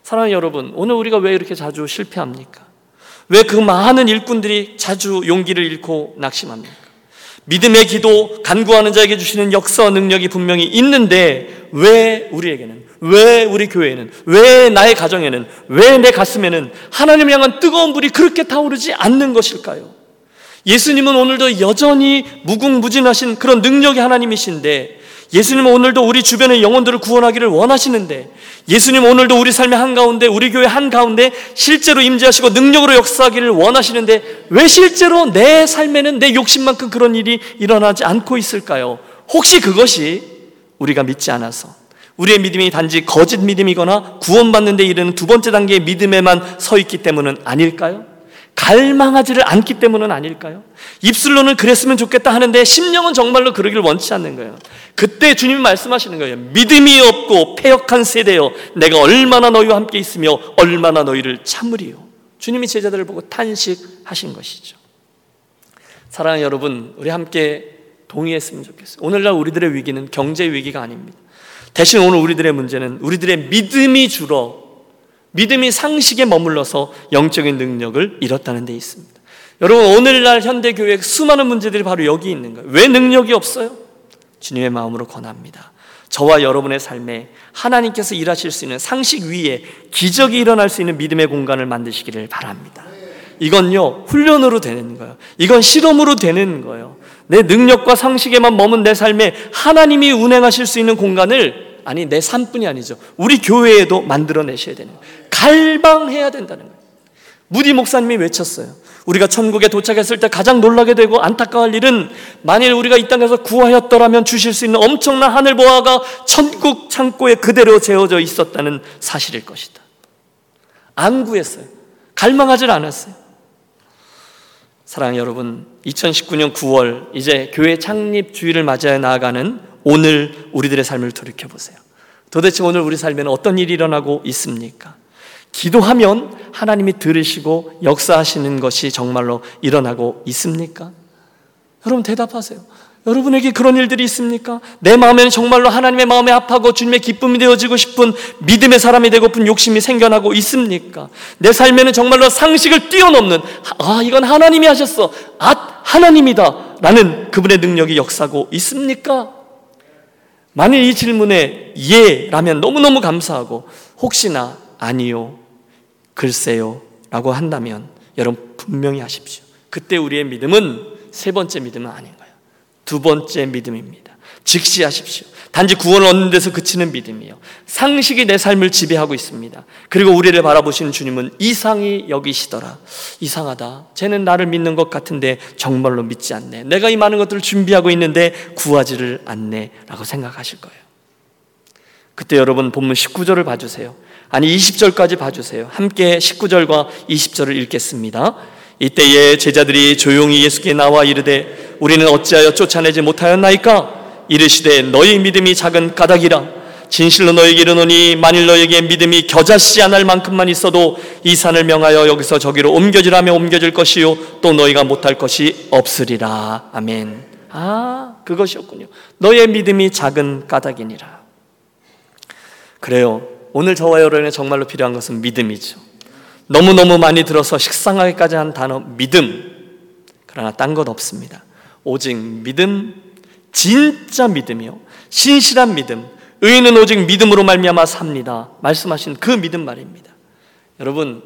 사랑하는 여러분, 오늘 우리가 왜 이렇게 자주 실패합니까? 왜 그 많은 일꾼들이 자주 용기를 잃고 낙심합니까? 믿음의 기도, 간구하는 자에게 주시는 역사와 능력이 분명히 있는데 왜 우리에게는, 왜 우리 교회에는, 왜 나의 가정에는, 왜 내 가슴에는 하나님을 향한 뜨거운 불이 그렇게 타오르지 않는 것일까요? 예수님은 오늘도 여전히 무궁무진하신 그런 능력의 하나님이신데, 예수님은 오늘도 우리 주변의 영혼들을 구원하기를 원하시는데, 예수님은 오늘도 우리 삶의 한가운데, 우리 교회 한가운데 실제로 임재하시고 능력으로 역사하기를 원하시는데 왜 실제로 내 삶에는 내 욕심만큼 그런 일이 일어나지 않고 있을까요? 혹시 그것이 우리가 믿지 않아서, 우리의 믿음이 단지 거짓 믿음이거나 구원받는 데 이르는 두 번째 단계의 믿음에만 서 있기 때문은 아닐까요? 갈망하지를 않기 때문은 아닐까요? 입술로는 그랬으면 좋겠다 하는데 심령은 정말로 그러길 원치 않는 거예요. 그때 주님이 말씀하시는 거예요. 믿음이 없고 패역한 세대여, 내가 얼마나 너희와 함께 있으며 얼마나 너희를 참으리요. 주님이 제자들을 보고 탄식하신 것이죠. 사랑하는 여러분, 우리 함께 동의했으면 좋겠어요. 오늘날 우리들의 위기는 경제 위기가 아닙니다. 대신 오늘 우리들의 문제는 우리들의 믿음이 줄어 믿음이 상식에 머물러서 영적인 능력을 잃었다는 데 있습니다. 여러분, 오늘날 현대교회의 수많은 문제들이 바로 여기 있는 거예요. 왜 능력이 없어요? 주님의 마음으로 권합니다. 저와 여러분의 삶에 하나님께서 일하실 수 있는 상식 위에 기적이 일어날 수 있는 믿음의 공간을 만드시기를 바랍니다. 이건요, 훈련으로 되는 거예요. 이건 실험으로 되는 거예요. 내 능력과 상식에만 머문 내 삶에 하나님이 운행하실 수 있는 공간을, 아니 내 삶뿐이 아니죠, 우리 교회에도 만들어내셔야 되는 거예요. 갈망해야 된다는 거예요. 무디 목사님이 외쳤어요. 우리가 천국에 도착했을 때 가장 놀라게 되고 안타까울 일은, 만일 우리가 이 땅에서 구하였더라면 주실 수 있는 엄청난 하늘 보화가 천국 창고에 그대로 재워져 있었다는 사실일 것이다. 안 구했어요. 갈망하질 않았어요. 사랑하는 여러분, 2019년 9월 이제 교회 창립 주일을 맞이해 나아가는 오늘 우리들의 삶을 돌이켜보세요. 도대체 오늘 우리 삶에는 어떤 일이 일어나고 있습니까? 기도하면 하나님이 들으시고 역사하시는 것이 정말로 일어나고 있습니까? 여러분, 대답하세요. 여러분에게 그런 일들이 있습니까? 내 마음에는 정말로 하나님의 마음에 합하고 주님의 기쁨이 되어지고 싶은 믿음의 사람이 되고픈 욕심이 생겨나고 있습니까? 내 삶에는 정말로 상식을 뛰어넘는, 아 이건 하나님이 하셨어, 아 하나님이다 라는 그분의 능력이 역사하고 있습니까? 만일 이 질문에 예라면 너무너무 감사하고, 혹시나 아니요, 글쎄요 라고 한다면 여러분 분명히 하십시오. 그때 우리의 믿음은 세 번째 믿음은 아닌 거예요. 두 번째 믿음입니다. 즉시 하십시오. 단지 구원을 얻는 데서 그치는 믿음이에요. 상식이 내 삶을 지배하고 있습니다. 그리고 우리를 바라보시는 주님은 이상히 여기시더라. 이상하다, 쟤는 나를 믿는 것 같은데 정말로 믿지 않네, 내가 이 많은 것들을 준비하고 있는데 구하지를 않네 라고 생각하실 거예요. 그때 여러분 본문 19절을 봐주세요. 아니 20절까지 봐주세요. 함께 19절과 20절을 읽겠습니다. 이때에 제자들이 조용히 예수께 나와 이르되 우리는 어찌하여 쫓아내지 못하였나이까? 이르시되 너희 믿음이 작은 까닭이라. 진실로 너희에게 이르노니 만일 너희에게 믿음이 겨자씨 한 알 만큼만 있어도 이 산을 명하여 여기서 저기로 옮겨지라며 옮겨질 것이요 또 너희가 못할 것이 없으리라. 아멘. 아, 그것이었군요. 너희의 믿음이 작은 까닭이니라. 그래요, 오늘 저와 여러분의 정말로 필요한 것은 믿음이죠. 너무너무 많이 들어서 식상하기까지 한 단어 믿음. 그러나 딴 것 없습니다. 오직 믿음, 진짜 믿음이요, 신실한 믿음. 의인은 오직 믿음으로 말미암아 삽니다 말씀하신 그 믿음 말입니다. 여러분,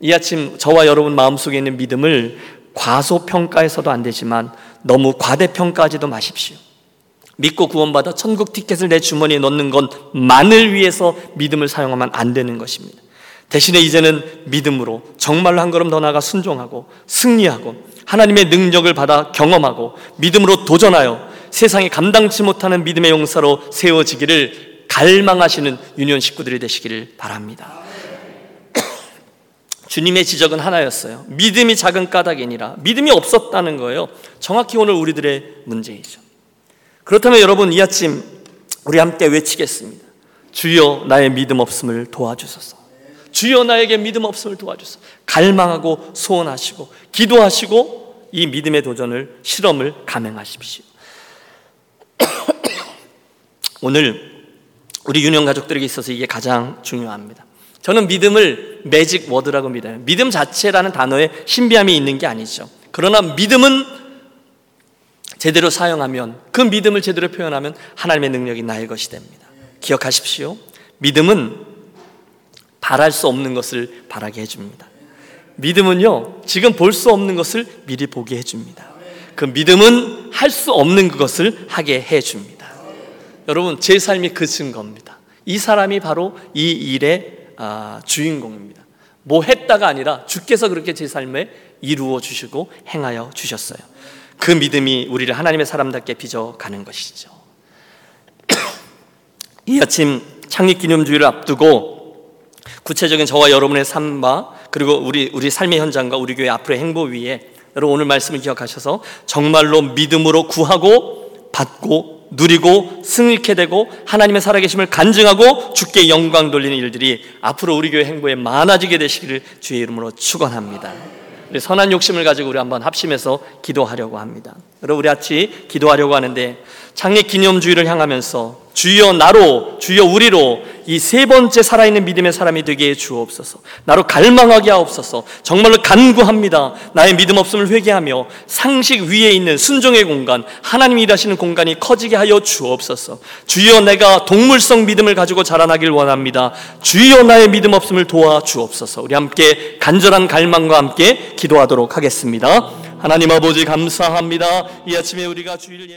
이 아침 저와 여러분 마음속에 있는 믿음을 과소평가해서도 안 되지만 너무 과대평가하지도 마십시오. 믿고 구원받아 천국 티켓을 내 주머니에 넣는 것만을 위해서 믿음을 사용하면 안 되는 것입니다. 대신에 이제는 믿음으로 정말로 한 걸음 더 나아가 순종하고 승리하고 하나님의 능력을 받아 경험하고 믿음으로 도전하여 세상이 감당치 못하는 믿음의 용사로 세워지기를 갈망하시는 유년 식구들이 되시기를 바랍니다. 주님의 지적은 하나였어요. 믿음이 작은 까닭이니라. 믿음이 없었다는 거예요. 정확히 오늘 우리들의 문제이죠. 그렇다면 여러분, 이 아침 우리 함께 외치겠습니다. 주여 나의 믿음 없음을 도와주소서. 주여 나에게 믿음 없음을 도와주소서. 갈망하고 소원하시고 기도하시고 이 믿음의 도전을, 실험을 감행하십시오. 오늘 우리 유년 가족들에게 있어서 이게 가장 중요합니다. 저는 믿음을 매직 워드라고 믿어요. 믿음 자체라는 단어에 신비함이 있는 게 아니죠. 그러나 믿음은 제대로 사용하면, 그 믿음을 제대로 표현하면 하나님의 능력이 나의 것이 됩니다. 기억하십시오. 믿음은 바랄 수 없는 것을 바라게 해줍니다. 믿음은요, 지금 볼 수 없는 것을 미리 보게 해줍니다. 그 믿음은 할 수 없는 그것을 하게 해줍니다. 여러분, 제 삶이 그 증거입니다. 이 사람이 바로 이 일의 주인공입니다. 뭐 했다가 아니라 주께서 그렇게 제 삶에 이루어 주시고 행하여 주셨어요. 그 믿음이 우리를 하나님의 사람답게 빚어가는 것이죠. 이 아침 창립기념주의를 앞두고 구체적인 저와 여러분의 삶과 그리고 우리 삶의 현장과 우리 교회 앞으로의 행보 위에 여러분 오늘 말씀을 기억하셔서 정말로 믿음으로 구하고 받고 누리고 승리케 되고 하나님의 살아계심을 간증하고 주께 영광 돌리는 일들이 앞으로 우리 교회 행보에 많아지게 되시기를 주의 이름으로 축원합니다. 우리 선한 욕심을 가지고 우리 한번 합심해서 기도하려고 합니다. 여러분, 우리 같이 기도하려고 하는데 창립 기념주일을 향하면서 주여 나로, 주여 우리로 이 세 번째 살아있는 믿음의 사람이 되게 주옵소서. 나로 갈망하게 하옵소서. 정말로 간구합니다. 나의 믿음 없음을 회개하며 상식 위에 있는 순종의 공간, 하나님이 일하시는 공간이 커지게 하여 주옵소서. 주여 내가 동물성 믿음을 가지고 자라나길 원합니다. 주여 나의 믿음 없음을 도와주옵소서. 우리 함께 간절한 갈망과 함께 기도하도록 하겠습니다. 하나님 아버지 감사합니다. 이 아침에 우리가 주일 예배